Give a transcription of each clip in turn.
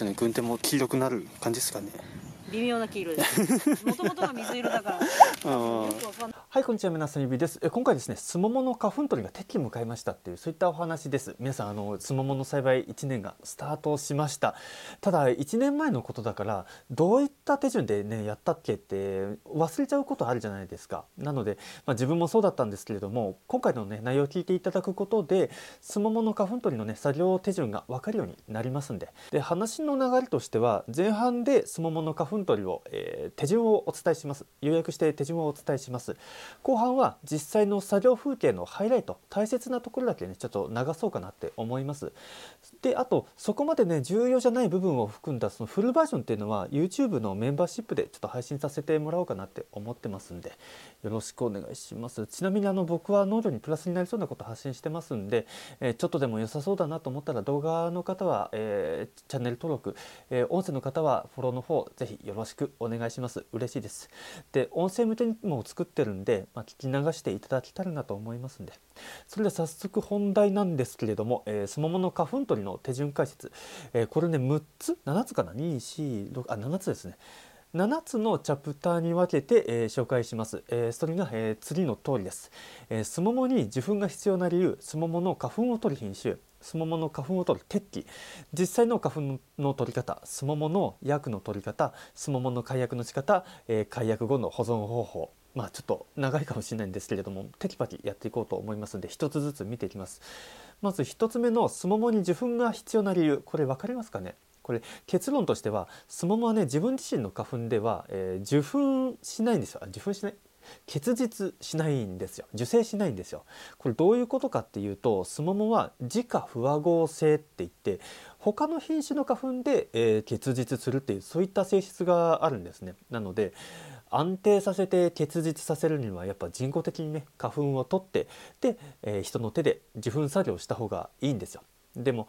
ですね。軍手も黄色くなる感じですかね。微妙な黄色です。元々が水色だから。はい、こんにちは、皆さんゆびです。今回ですね、スモモの花粉取りが適期迎えましたっていう、そういったお話です。皆さん、スモモの栽培1年がスタートしました。ただ1年前のことだから、どういった手順でねやったっけって忘れちゃうことあるじゃないですか。なので、自分もそうだったんですけれども、今回のね内容を聞いていただくことで、スモモの花粉取りのね作業手順が分かるようになりますんで、で話の流れとしては前半でスモモの花粉取りを、手順をお伝えします。要約して手順をお伝えします。後半は実際の作業風景のハイライト、大切なところだけねちょっと流そうかなって思います。であとそこまでね重要じゃない部分を含んだそのフルバージョンっていうのは YouTube のメンバーシップでちょっと配信させてもらおうかなって思ってますんでよろしくお願いします。ちなみに僕は農業にプラスになりそうなこと発信してますんで、ちょっとでも良さそうだなと思ったら動画の方は、チャンネル登録、音声の方はフォローの方ぜひよろしくお願いします。嬉しいです。で音声向けにも作ってるんで、聞き流していただきたいなと思いますんで、それでは早速本題なんですけれども、スモモの花粉取りの手順解説、これね7つかな、7つですね。7つのチャプターに分けて、紹介します。それが、次の通りです。スモモに受粉が必要な理由、スモモの花粉を取る品種、スモモの花粉を取る適期、実際の花粉の取り方、スモモの薬の取り方、スモモの解約の仕方、解約後の保存方法。ちょっと長いかもしれないんですけれどもテキパキやっていこうと思いますので一つずつ見ていきます。まず1つ目のスモモに受粉が必要な理由、これ分かりますかね。これ結論としてはスモモはね自分自身の花粉では、受粉しないんですよ。結実しないんですよ。受精しないんですよ。これどういうことかっていうとスモモは自家不和合性って言って他の品種の花粉で、結実するっていうそういった性質があるんですね。なので安定させて結実させるにはやっぱ人工的にね花粉を取ってで、人の手で受粉作業をした方がいいんですよ。でも、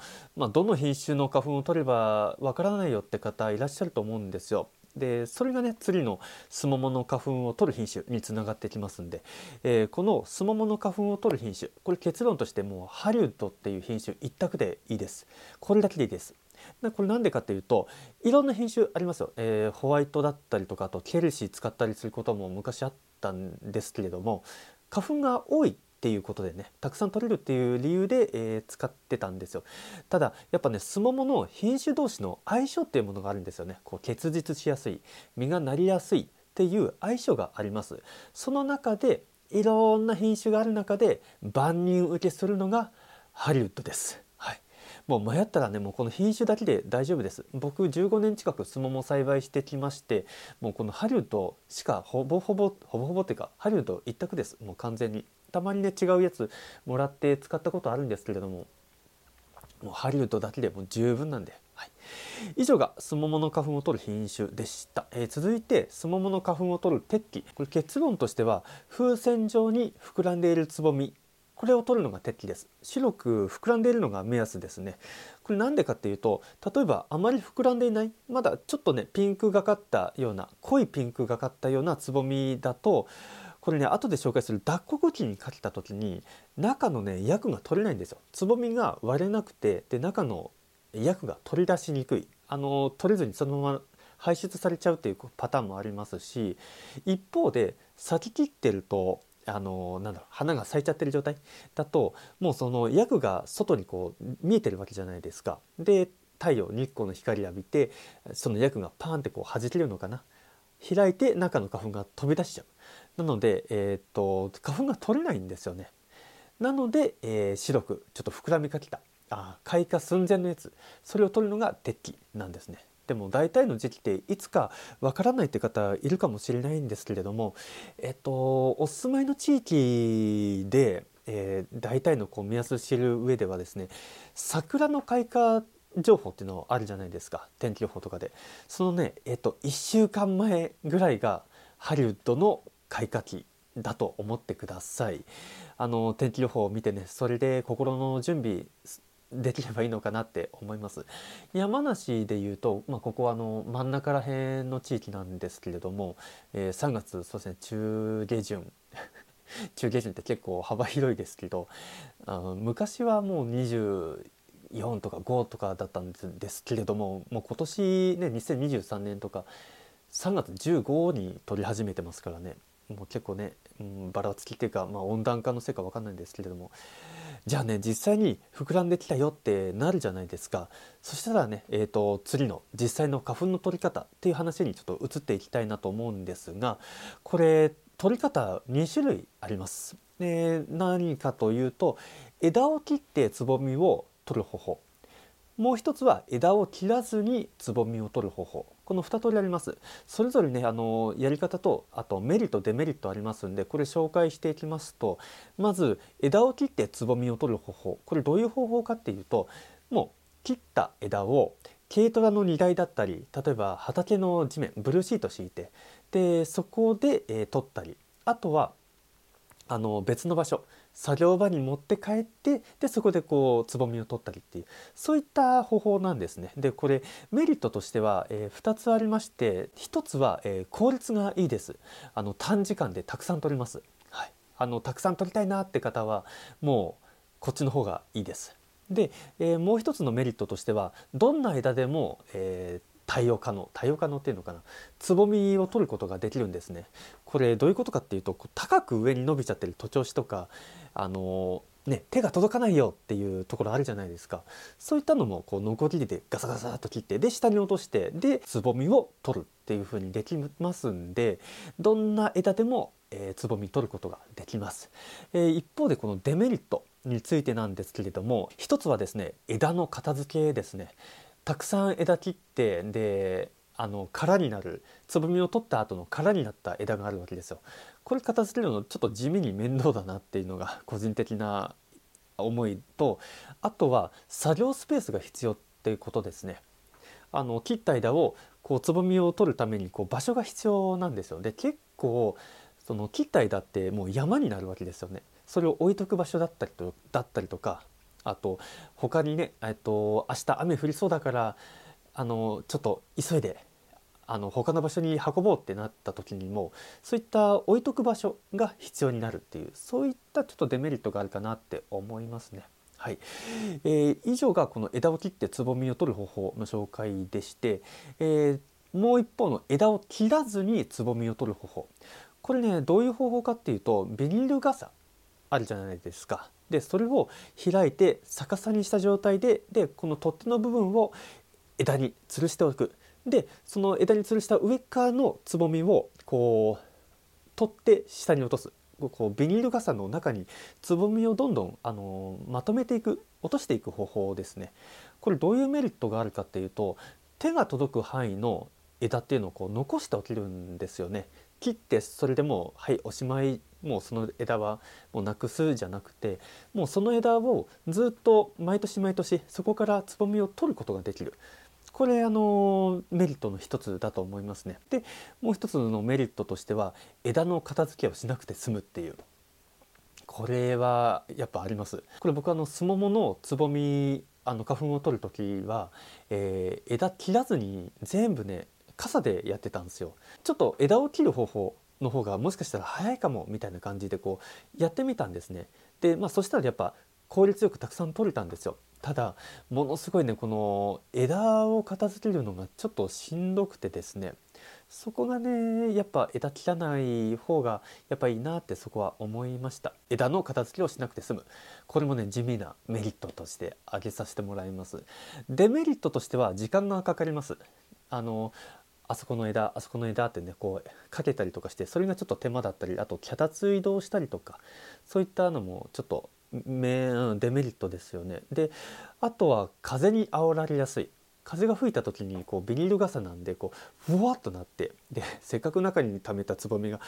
どの品種の花粉を取ればわからないよって方いらっしゃると思うんですよ。でそれがね次のスモモの花粉を取る品種につながってきますんで、このスモモの花粉を取る品種、これ結論としてもうハリウッドっていう品種一択でいいです。これだけでいいです。これなんでかっていうといろんな品種ありますよ。ホワイトだったりとかあとケルシー使ったりすることも昔あったんですけれども花粉が多いっていうことでねたくさん取れるっていう理由で、使ってたんですよ。ただやっぱねスモモの品種同士の相性っていうものがあるんですよね。こう結実しやすい実がなりやすいっていう相性があります。その中でいろんな品種がある中で万人受けするのがハリウッドです。もう迷ったらねもうこの品種だけで大丈夫です。僕15年近くスモモ栽培してきましてもうこのハリウッドしかほぼほぼっていうかハリウッド一択です。もう完全にたまにね違うやつもらって使ったことあるんですけれどももうハリウッドだけでもう十分なんで、以上がスモモの花粉を取る品種でした。続いてスモモの花粉を取る適期、これ結論としては風船状に膨らんでいるつぼみ、これを取るのが適期です。白く膨らんでいるのが目安ですね。これなんでかっていうと例えばあまり膨らんでいないまだちょっとねピンクがかったような濃いピンクがかったようなつぼみだとこれね後で紹介する脱穀機にかけた時に中のね薬が取れないんですよ。つぼみが割れなくてで中の薬が取り出しにくい取れずにそのまま排出されちゃうっていうパターンもありますし一方で咲き切ってると花が咲いちゃってる状態だともうその薬が外にこう見えてるわけじゃないですか。で太陽日光の光浴びてその薬がパーンってこう弾けるのかな開いて中の花粉が飛び出しちゃう。なので、花粉が取れないんですよね。なので、白くちょっと膨らみかけた開花寸前のやつそれを取るのが適期なんですね。でも大体の時期っていつかわからないって方いるかもしれないんですけれども、お住まいの地域で、大体のこう目安を知る上ではですね桜の開花情報っていうのあるじゃないですか天気予報とかでそのね、1週間前ぐらいがハリウッドの開花期だと思ってください。天気予報を見てねそれで心の準備できればいいのかなって思います。山梨でいうと、ここは真ん中ら辺の地域なんですけれども、3月そうですね中下旬中下旬って結構幅広いですけど昔はもう20 4とか5とかだったんですけれども、もう今年ね2023年とか3月15に取り始めてますからね、もう結構ね、ばらつきっていうか、まあ、温暖化のせいか分かんないんですけれども、じゃあね実際に膨らんできたよってなるじゃないですか。そしたらね、次の実際の花粉の取り方っていう話にちょっと移っていきたいなと思うんですが、これ取り方2種類あります、何かというと枝を切ってつぼみを取る方法、もう一つは枝を切らずにつぼみを取る方法、この2通りあります。それぞれねやり方とあとメリットデメリットありますんで、これ紹介していきますと、まず枝を切ってつぼみを取る方法、これどういう方法かっていうと、もう切った枝を軽トラの荷台だったり、例えば畑の地面ブルーシート敷いて、でそこで、取ったり、あとは別の場所作業場に持って帰って、でそこでこうつぼみを取ったりっていう、そういった方法なんですね。でこれメリットとしては、2つありまして、1つは、効率がいいです。短時間でたくさん取れます、はい、たくさん取りたいなって方はもうこっちの方がいいです。で、もう1つのメリットとしては、どんな枝でも、対応可能っていうのかな、つぼみを取ることができるんですね。これどういうことかっていうと、高く上に伸びちゃってる徒長枝とか、手が届かないよっていうところあるじゃないですか。そういったのもこうノコギリでガサガサっと切って、で下に落として、でつぼみを取るっていう風にできますんで、どんな枝でも、つぼみ取ることができます。一方でこのデメリットについてなんですけれども、一つはですね枝の片付けですね。たくさん枝切って、で殻になる、つぼみを取った後の殻になった枝があるわけですよ。これ片付けるのちょっと地味に面倒だなっていうのが個人的な思いと、あとは作業スペースが必要っていうことですね。切った枝をこうつぼみを取るためにこう場所が必要なんですよ。で結構その切った枝ってもう山になるわけですよね。それを置いとく場所だったりとか、あと他にね、明日雨降りそうだから、ちょっと急いで他の場所に運ぼうってなった時にも、そういった置いとく場所が必要になるっていう、そういったちょっとデメリットがあるかなって思いますね。はい、以上がこの枝を切ってつぼみを取る方法の紹介でして、もう一方の枝を切らずにつぼみを取る方法、これねどういう方法かっていうと、ビニール傘あるじゃないですか。でそれを開いて逆さにした状態で、この取っ手の部分を枝に吊るしておく。でその枝に吊るした上からのつぼみをこう取って下に落とす。こうビニール傘の中につぼみをどんどんまとめていく、落としていく方法ですね。これどういうメリットがあるかっていうと、手が届く範囲の枝っていうのをこう残しておけるんですよね。切ってそれでもう、はい、おしまい、もうその枝はもうなくすじゃなくて、もうその枝をずっと毎年そこからつぼみを取ることができる。これメリットの一つだと思いますね。でもう一つのメリットとしては、枝の片付けをしなくて済むっていう、これはやっぱあります。これ僕スモモのつぼみ花粉を取るときは、枝切らずに全部ね傘でやってたんですよ。ちょっと枝を切る方法の方がもしかしたら早いかもみたいな感じでこうやってみたんですね。でそしたらやっぱ効率よくたくさん取れたんですよ。ただものすごいねこの枝を片付けるのがちょっとしんどくてですね、そこがねやっぱ枝切らない方がやっぱいいなって、そこは思いました。枝の片付けをしなくて済む、これもね地味なメリットとして挙げさせてもらいます。デメリットとしては時間がかかります。あそこの枝あそこの枝ってねこうかけたりとかして、それがちょっと手間だったり、あと脚立移動したりとか、そういったのもちょっとデメリットですよね。であとは風に煽られやすい。風が吹いた時にこうビニール傘なんでこうふわっとなって、でせっかく中に溜めたつぼみが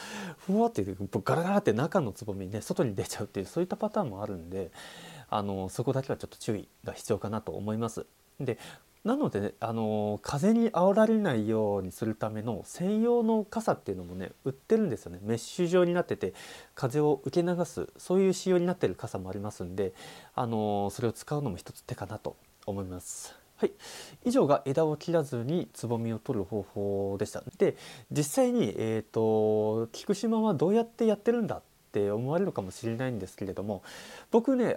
ふわってガラガラって中のつぼみね外に出ちゃうっていう、そういったパターンもあるんで、そこだけはちょっと注意が必要かなと思います。でなので、風に煽られないようにするための専用の傘っていうのもね売ってるんですよね。メッシュ状になってて風を受け流す、そういう仕様になってる傘もありますんで、それを使うのも一つ手かなと思います。はい、以上が枝を切らずにつぼみを取る方法でした。で実際に、菊島はどうやってやってるんだって思われるかもしれないんですけれども、僕ね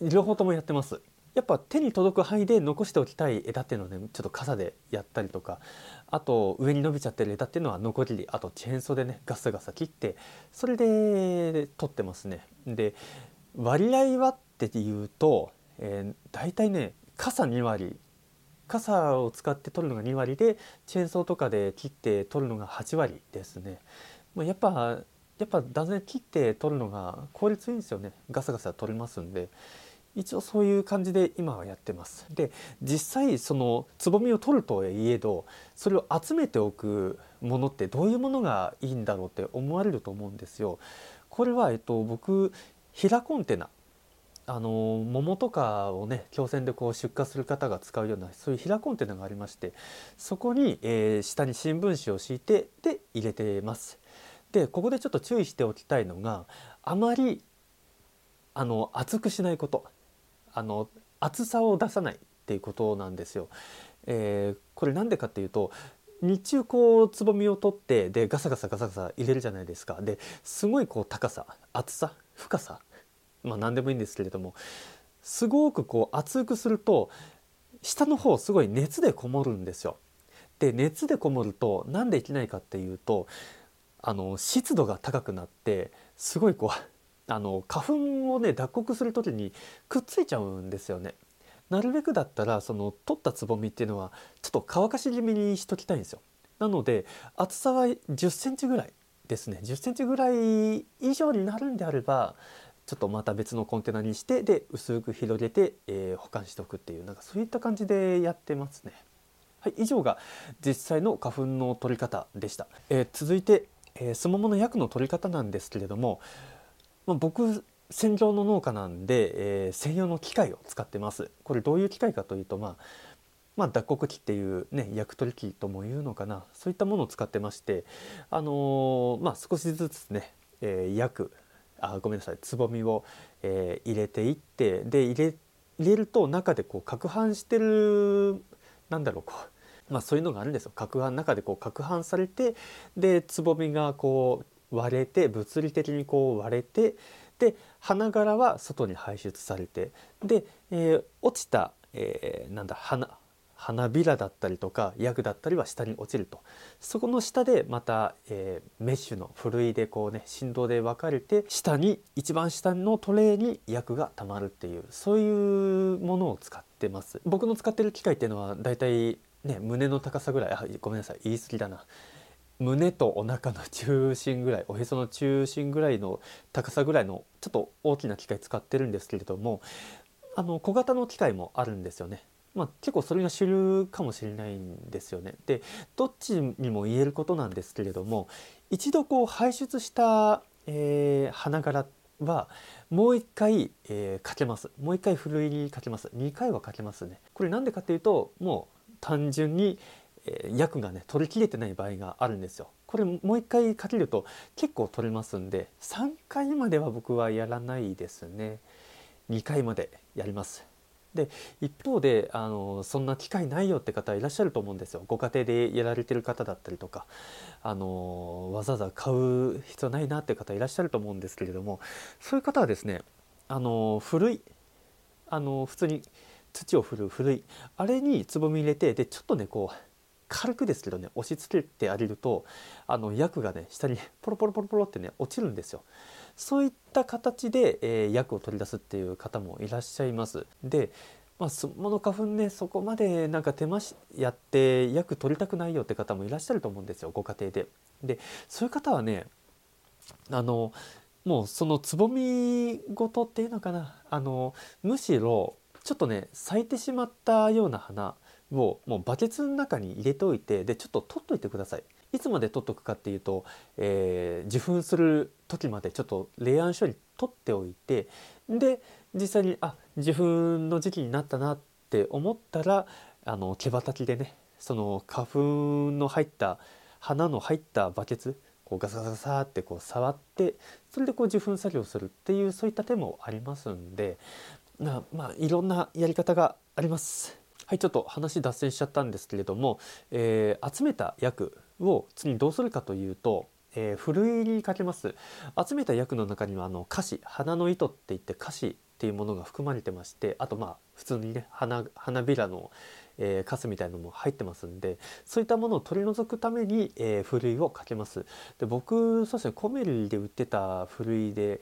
両方ともやってます。やっぱ手に届く範囲で残しておきたい枝っていうので、ね、ちょっと傘でやったりとか、あと上に伸びちゃってる枝っていうのはノコギリ、あとチェーンソーでねガサガサ切ってそれで取ってますね。で割合はっていうと、大体ね傘2割。傘を使って取るのが2割で、チェーンソーとかで切って取るのが8割ですね。やっぱ断然切って取るのが効率いいんですよね。ガサガサ取れますんで、一応そういう感じで今はやってます。で実際そのつぼみを取るといえど、それを集めておくものってどういうものがいいんだろうって思われると思うんですよ。これは僕平コンテナ、桃とかをね共選でこう出荷する方が使うようなそういう平コンテナがありまして、そこに、下に新聞紙を敷いてで入れてます。でここでちょっと注意しておきたいのが、あまり厚くしないこと、厚さを出さないっていうことなんですよ。これなんでかっていうと、日中こうつぼみを取ってでガサガサ入れるじゃないですか。ですごいこう高さ、厚さ、深さ、何でもいいんですけれども、すごくこう厚くすると下の方すごい熱でこもるんですよ。で熱でこもると何でいけないかっていうと、湿度が高くなってすごいこう花粉をね脱穀する時にくっついちゃうんですよね。なるべくだったらその取ったつぼみっていうのはちょっと乾かし気味にしときたいんですよ。なので厚さは10センチぐらいですね。10センチぐらい以上になるんであればちょっとまた別のコンテナにしてで薄く広げて、保管しておくっていう、なんかそういった感じでやってますね。はい、以上が実際の花粉の取り方でした。続いて、スモモの薬の取り方なんですけれども、僕専業の農家なんで、専用の機械を使ってます。これどういう機械かというと、脱穀機っていうね薬取り機ともいうのかな、そういったものを使ってまして、少しずつね、つぼみを、入れていってで入れると中でこう攪拌してるそういうのがあるんですよ。攪拌されてでつぼみがこう割れて、物理的にこう割れてで花柄は外に排出されてで、落ちた、花びらだったりとか薬だったりは下に落ちると、そこの下でまた、メッシュのふるいでこうね振動で分かれて下に一番下のトレーに薬がたまるっていう、そういうものを使ってます。僕の使ってる機械っていうのはだいたいね胸の高さぐらい、言い過ぎだな、胸とお腹の中心ぐらい、おへその中心ぐらいの高さぐらいのちょっと大きな機械使ってるんですけれども、小型の機械もあるんですよね。結構それが主流かもしれないんですよね。でどっちにも言えることなんですけれども、一度こう排出した、花柄はもう一回、かけます。もう一回ふるいにかけます。2回はかけますね。これなんでかというと、もう単純に、薬がね取り切れてない場合があるんですよ。これもう一回かけると結構取れますんで、3回までは僕はやらないですね。2回までやります。で一方でそんな機会ないよって方いらっしゃると思うんですよ。ご家庭でやられてる方だったりとか、わざわざ買う必要ないなって方いらっしゃると思うんですけれども、そういう方はですね、普通に土を振るふるい、あれにつぼみ入れてでちょっとねこう軽くですけどね押し付けてあげると薬がね下にポロポロってね落ちるんですよ。そういった形で、薬を取り出すっていう方もいらっしゃいます。で、スモモの花粉ねそこまでなんか手間やって薬取りたくないよって方もいらっしゃると思うんですよ、ご家庭で。でそういう方はねもうそのつぼみごとっていうのかな、むしろちょっとね咲いてしまったような花をもうバケツの中に入れておいてでちょっと取っといてください。いつまで取っとくかっていうと、受粉する時までちょっと冷暗処理取っておいてで実際に受粉の時期になったなって思ったら毛羽先でねその花粉の入った花の入ったバケツこうガサってこう触ってそれでこう受粉作業するっていうそういった手もありますんでいろんなやり方があります。はい、ちょっと話脱線しちゃったんですけれども、集めた薬を次にどうするかというと、ふるいにかけます。集めた薬の中にはカシ、花の糸っていってカシっていうものが含まれてまして、あと普通にね花びらの、カスみたいなのも入ってますんで、そういったものを取り除くために、ふるいをかけます。で僕そうですね、コメリで売ってたふるいで、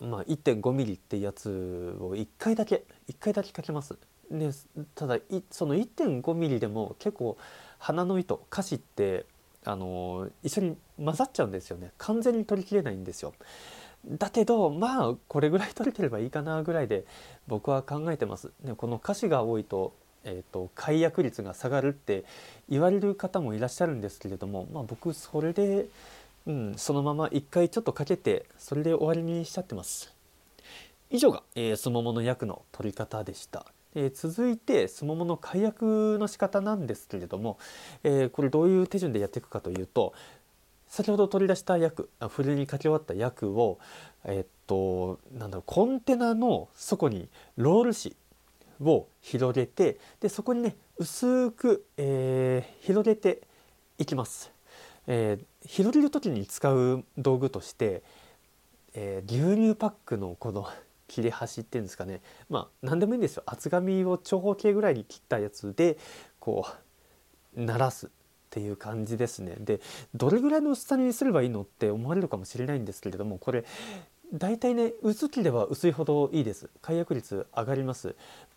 1.5 ミリってやつを1回だけかけます。でただその 1.5 ミリでも結構花の糸カシって一緒に混ざっちゃうんですよね。完全に取りきれないんですよ。だけどこれぐらい取れてればいいかなぐらいで僕は考えてます。ね、このカシが多いと、解約率が下がるって言われる方もいらっしゃるんですけれども、僕それで、そのまま一回ちょっとかけてそれで終わりにしちゃってます。以上が、スモモの薬の取り方でした。続いてスモモの解約の仕方なんですけれども、これどういう手順でやっていくかというと、先ほど取り出した薬、ふるいにかけ終わった薬を、コンテナの底にロール紙を広げて、でそこにね薄く、広げていきます。広げる時に使う道具として、牛乳パックのこの切れ端っていうんですかね、何でもいいんですよ。厚紙を長方形ぐらいに切ったやつでこうならすっていう感じですね。でどれぐらいの薄さにすればいいのって思われるかもしれないんですけれども、これ大体ね薄ければ薄いほどいいです。解約率上がります。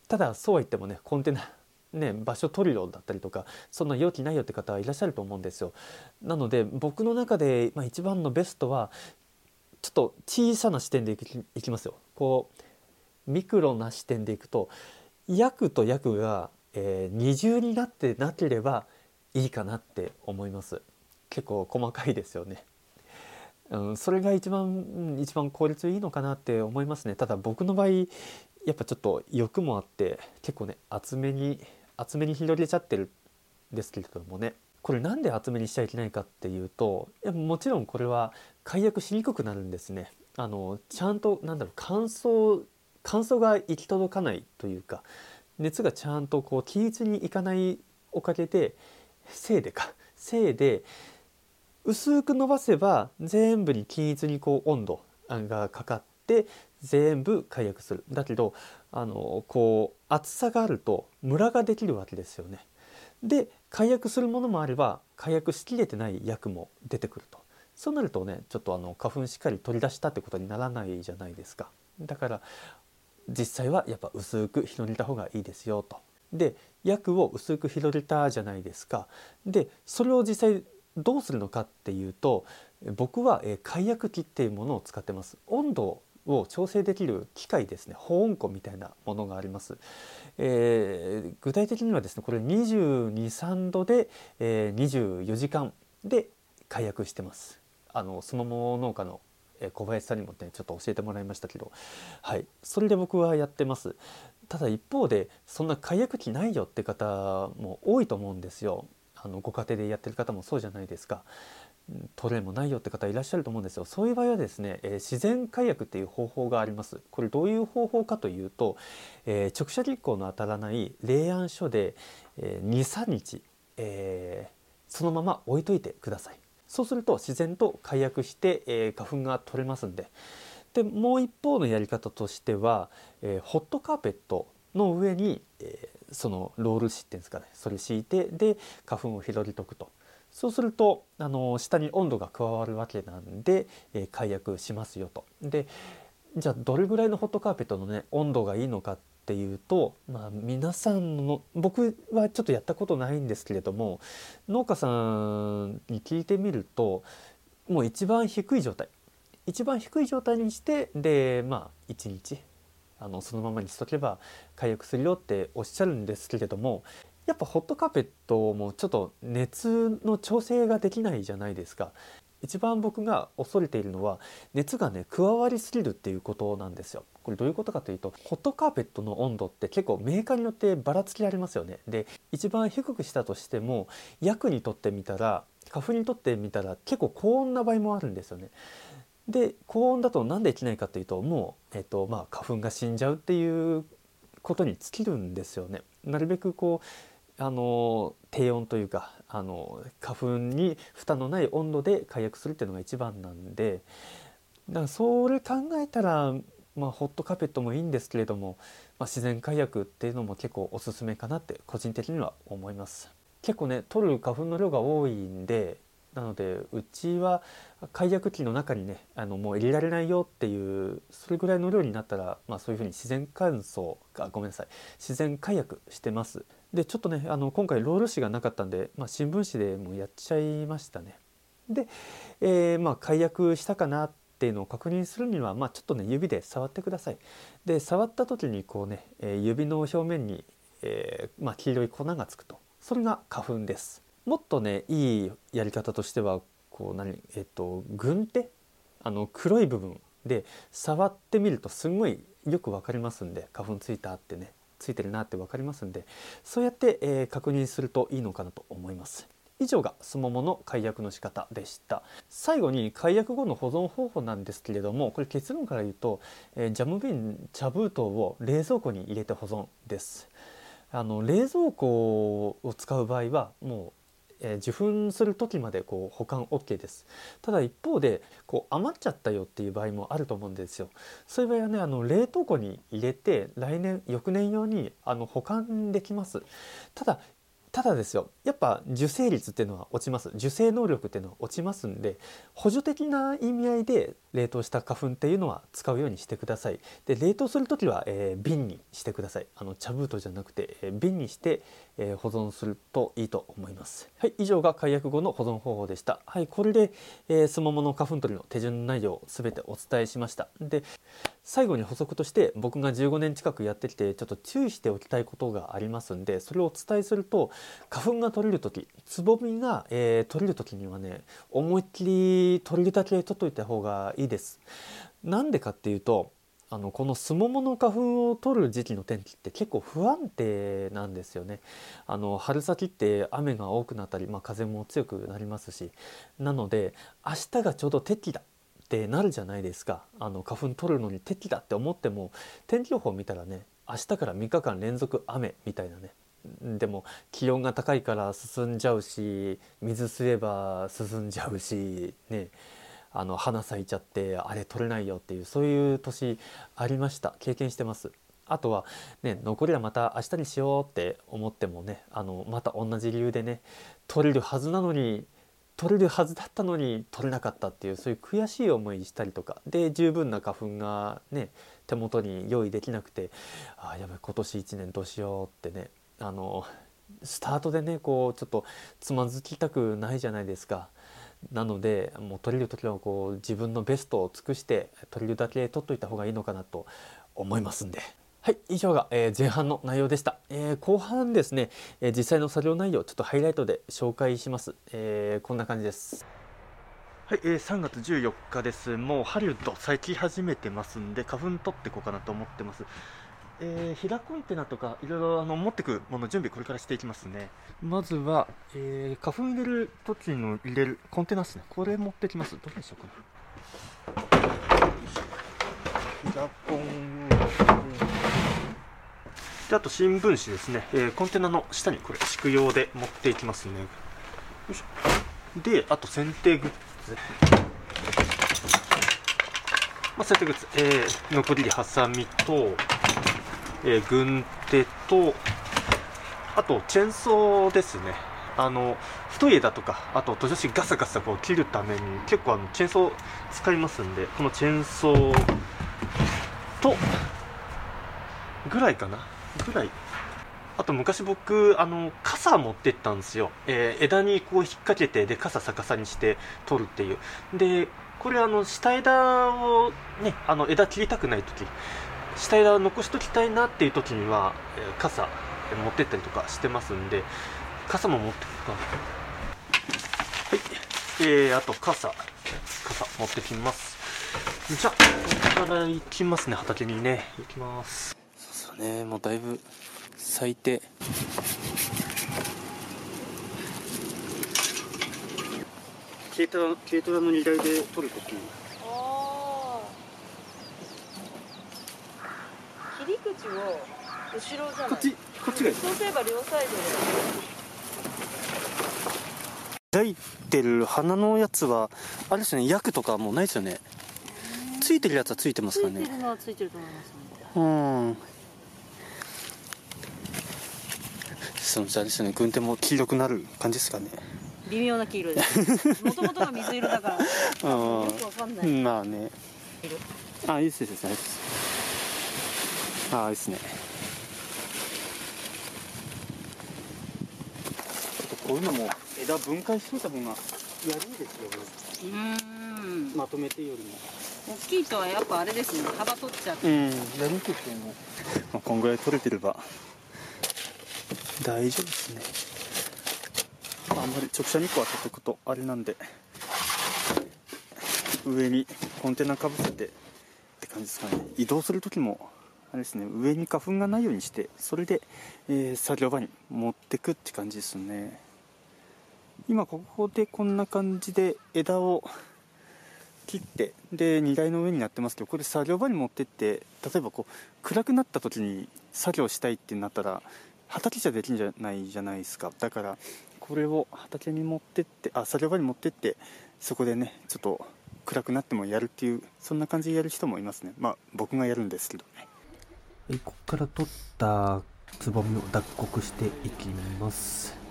ただそうは言ってもね、コンテナね場所取るよだったりとか、そんな容器ないよって方いらっしゃると思うんですよ。なので僕の中で、一番のベストはちょっと小さな視点でいきますよ。こうミクロな視点でいくと、薬と薬が、二重になってなければいいかなって思います。結構細かいですよね。それが一番効率いいのかなって思いますね。ただ僕の場合やっぱちょっと欲もあって結構ね厚めに広げちゃってるんですけれどもね、これなんで厚めにしちゃいけないかっていうと、もちろんこれは解約しにくくなるんですね。ちゃんと乾燥が行き届かないというか、熱がちゃんとこう均一にいかないおかげでせいで薄く伸ばせば全部に均一にこう温度がかかって全部解約する。だけどこう厚さがあるとムラができるわけですよね。で解約するものもあれば解約しきれてない薬も出てくると、そうなるとねちょっと花粉しっかり取り出したってことにならないじゃないですか。だから実際はやっぱ薄く広げた方がいいですよと。で薬を薄く広げたじゃないですか。でそれを実際どうするのかっていうと、僕は解約機っていうものを使ってます。温度を調整できる機械ですね。保温庫みたいなものがあります。具体的にはですね、これ 22,3 度で、24時間で解約してます。スモモ農家の小林さんにもねちょっと教えてもらいましたけど、それで僕はやってます。ただ一方でそんな解約機ないよって方も多いと思うんですよ。ご家庭でやってる方もそうじゃないですか。トレイもないよって方いらっしゃると思うんですよ。そういう場合はですね、自然解約っていう方法があります。これどういう方法かというと、直射日光の当たらない冷暗所で、2,3 日、そのまま置いといてください。そうすると自然と解約して、花粉が取れますんで。でもう一方のやり方としては、ホットカーペットの上に、そのロール紙っていうんですかね、それ敷いてで花粉を広げとくと。そうすると下に温度が加わるわけなんで、解約しますよと。でじゃあどれぐらいのホットカーペットのね温度がいいのかっていうと、皆さんの僕はちょっとやったことないんですけれども、農家さんに聞いてみるともう一番低い状態にして、で1日そのままにしとけば解約するよっておっしゃるんですけれども、やっぱホットカーペットもちょっと熱の調整ができないじゃないですか。一番僕が恐れているのは熱がね加わりすぎるっていうことなんですよ。これどういうことかというと、ホットカーペットの温度って結構メーカーによってばらつきありますよね。で一番低くしたとしても薬にとってみたら花粉にとってみたら結構高温な場合もあるんですよね。で高温だと何できないかというと、もう、花粉が死んじゃうっていうことに尽きるんですよね。なるべくこう低温というか花粉に負担のない温度で解約するっていうのが一番なんで、だからそれ考えたら、まあ、ホットカーペットもいいんですけれども、まあ、自然解約っていうのも結構おすすめかなって個人的には思います。結構ね取る花粉の量が多いんで、なのでうちは解約機の中にねもう入れられないよっていう、それぐらいの量になったら、まあ、そういうふうに自然解約してます。でちょっとね今回ロール紙がなかったんで、まあ、新聞紙でもうやっちゃいましたね。で、まあ、解約したかなっていうのを確認するには、まあ、ちょっとね指で触ってください。で触った時にこうね指の表面に、まあ、黄色い粉がつくと、それが花粉です。もっとねいいやり方としてはこう軍手、黒い部分で触ってみるとすごいよく分かりますんで、花粉ついてるなって分かりますんで、そうやって、確認するといいのかなと思います。以上がスモモの解約の仕方でした。最後に解約後の保存方法なんですけれども、これ結論から言うと、ジャムビン茶封筒を冷蔵庫に入れて保存です。冷蔵庫を使う場合はもう、受粉する時までこう保管 OK です。ただ一方でこう余っちゃったよっていう場合もあると思うんですよ。そういう場合はね冷凍庫に入れて翌年用に保管できます。ただですよ、やっぱ受精率っていうのは落ちます。受精能力っていうのは落ちますんで、補助的な意味合いで冷凍した花粉っていうのは使うようにしてください。で冷凍するときは、瓶にしてください。茶封筒じゃなくて、瓶にして、保存するといいと思います。はい、以上が解約後の保存方法でした。はい、これで、スモモの花粉取りの手順内容をすべてお伝えしました。で最後に補足として、僕が15年近くやってきてちょっと注意しておきたいことがありますんで、それをお伝えすると、花粉が取れるとき、つぼみが、取れるときにはね思いっきり取れるだけ取っといた方がいいです。なんでかっていうとこのスモモの花粉を取る時期の天気って結構不安定なんですよね。春先って雨が多くなったり、まあ、風も強くなりますし、なので明日がちょうど適期だってなるじゃないですか。花粉取るのに適期だって思っても、天気予報見たらね明日から3日間連続雨みたいなね、でも気温が高いから進んじゃうし、水吸えば進んじゃうしね、花咲いちゃってあれ取れないよっていう、そういう年ありました。経験してます。あとはね残りはまた明日にしようって思ってもねまた同じ理由でね取れるはずだったのに取れなかったっていう、そういう悔しい思いしたりとかで、十分な花粉がね手元に用意できなくて、あやばい今年1年どうしようってねスタートでねこうちょっとつまずきたくないじゃないですか。なのでもう取れる時はこう自分のベストを尽くして取れるだけ取っといた方がいいのかなと思いますんで。はい、以上が前半の内容でした。後半ですね、実際の作業内容をちょっとハイライトで紹介します。こんな感じです。はい、3月14日です。もう春と咲き始めてますんで、花粉取っていこうかなと思ってます。飛騨コンテナとかいろいろ持ってくもの準備これからしていきますね。まずは、花粉入れる時の入れるコンテナですね。これ持ってきます。どうでしょうかな。飛騨コンで、あと新聞紙ですね、コンテナの下にこれ敷く用で持っていきますね。よいしょ。で、あと剪定グッズ、剪定グッズ、残りハサミと、軍手と、あとチェーンソーですね。太い枝とか、あと年々ガサガサこう切るために結構チェーンソー使いますんで、このチェーンソーとぐらいかな。あと昔僕傘持ってったんですよ。枝にこう引っ掛けて、で傘逆さにして取るっていう。でこれ下枝をね枝切りたくない時、下枝を残しときたいなっていう時には、傘持ってったりとかしてますんで、傘も持ってくかな。はい、あと傘持ってきます。じゃあここから行きますね。畑にね行きます。そうですね、もうだいぶ咲いて、軽トラの荷台で取るとき、切り口を後ろじゃない、こっちこっちがいい。そうすれば両サイドで開いてる花のやつはあれですよね、薬とかもうないですよね。ついてるやつはついてますかね。ついてるのはついてると思いますね。そのじゃあですね、軍手も黄色くなる感じですかね。微妙な黄色です。もともとが水色だから。よくわかんない。まあね。あ、いいですね。あ、いいですね。こういうのも枝分解しといた方がやりいいですよね。まとめてよりも。大きいとはやっぱあれですね。幅取っちゃって。やりにくいけども。まあこんぐらい取れてれば大丈夫ですね。あんまり直射日光当てておくとあれなんで、上にコンテナかぶせてって感じですかね。移動する時もあれですね、上に花粉がないようにして、それで、作業場に持ってくって感じですね。今ここでこんな感じで枝を切って、で荷台の上になってますけど、これ作業場に持ってって、例えばこう暗くなった時に作業したいってなったら畑じゃできんじゃないじゃないですか。だからこれを畑に持ってって、あ、作業場に持ってって、そこでねちょっと暗くなってもやるっていう、そんな感じでやる人もいますね。まあ僕がやるんですけどね。ここから取ったつぼみを脱穀していきます。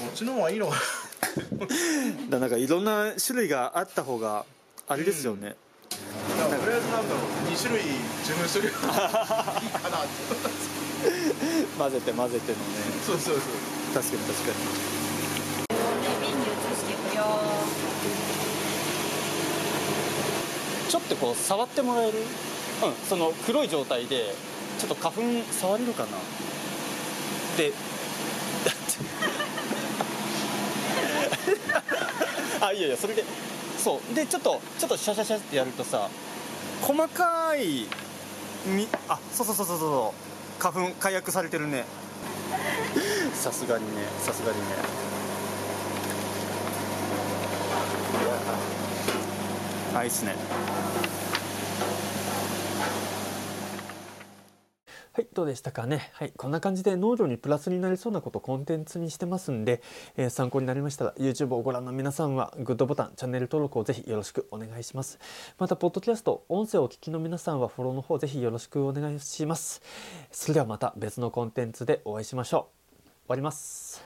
こっちの方がいいのだ。なんかいろんな種類があった方があれですよね。とりあえずなんだろう、2種類自分するようないいかな混ぜて混ぜてのね。そうそうそう、確かに確かに。瓶に移していくよ。ちょっとこう触ってもらえる、うん、その黒い状態でちょっと花粉触れるかなであ、いやいや、それでそうでちょっとシャシャシャってやるとさ、細かいみ、あ、そうそうそうそうそう、花粉解約されてるね。さすがにね、さすがにね。あ、いいっすね。はい、どうでしたかね。はい、こんな感じで農業にプラスになりそうなことをコンテンツにしてますんで、参考になりましたら YouTube をご覧の皆さんはグッドボタン、チャンネル登録をぜひよろしくお願いします。またポッドキャスト音声をお聞きの皆さんはフォローの方ぜひよろしくお願いします。それではまた別のコンテンツでお会いしましょう。終わります。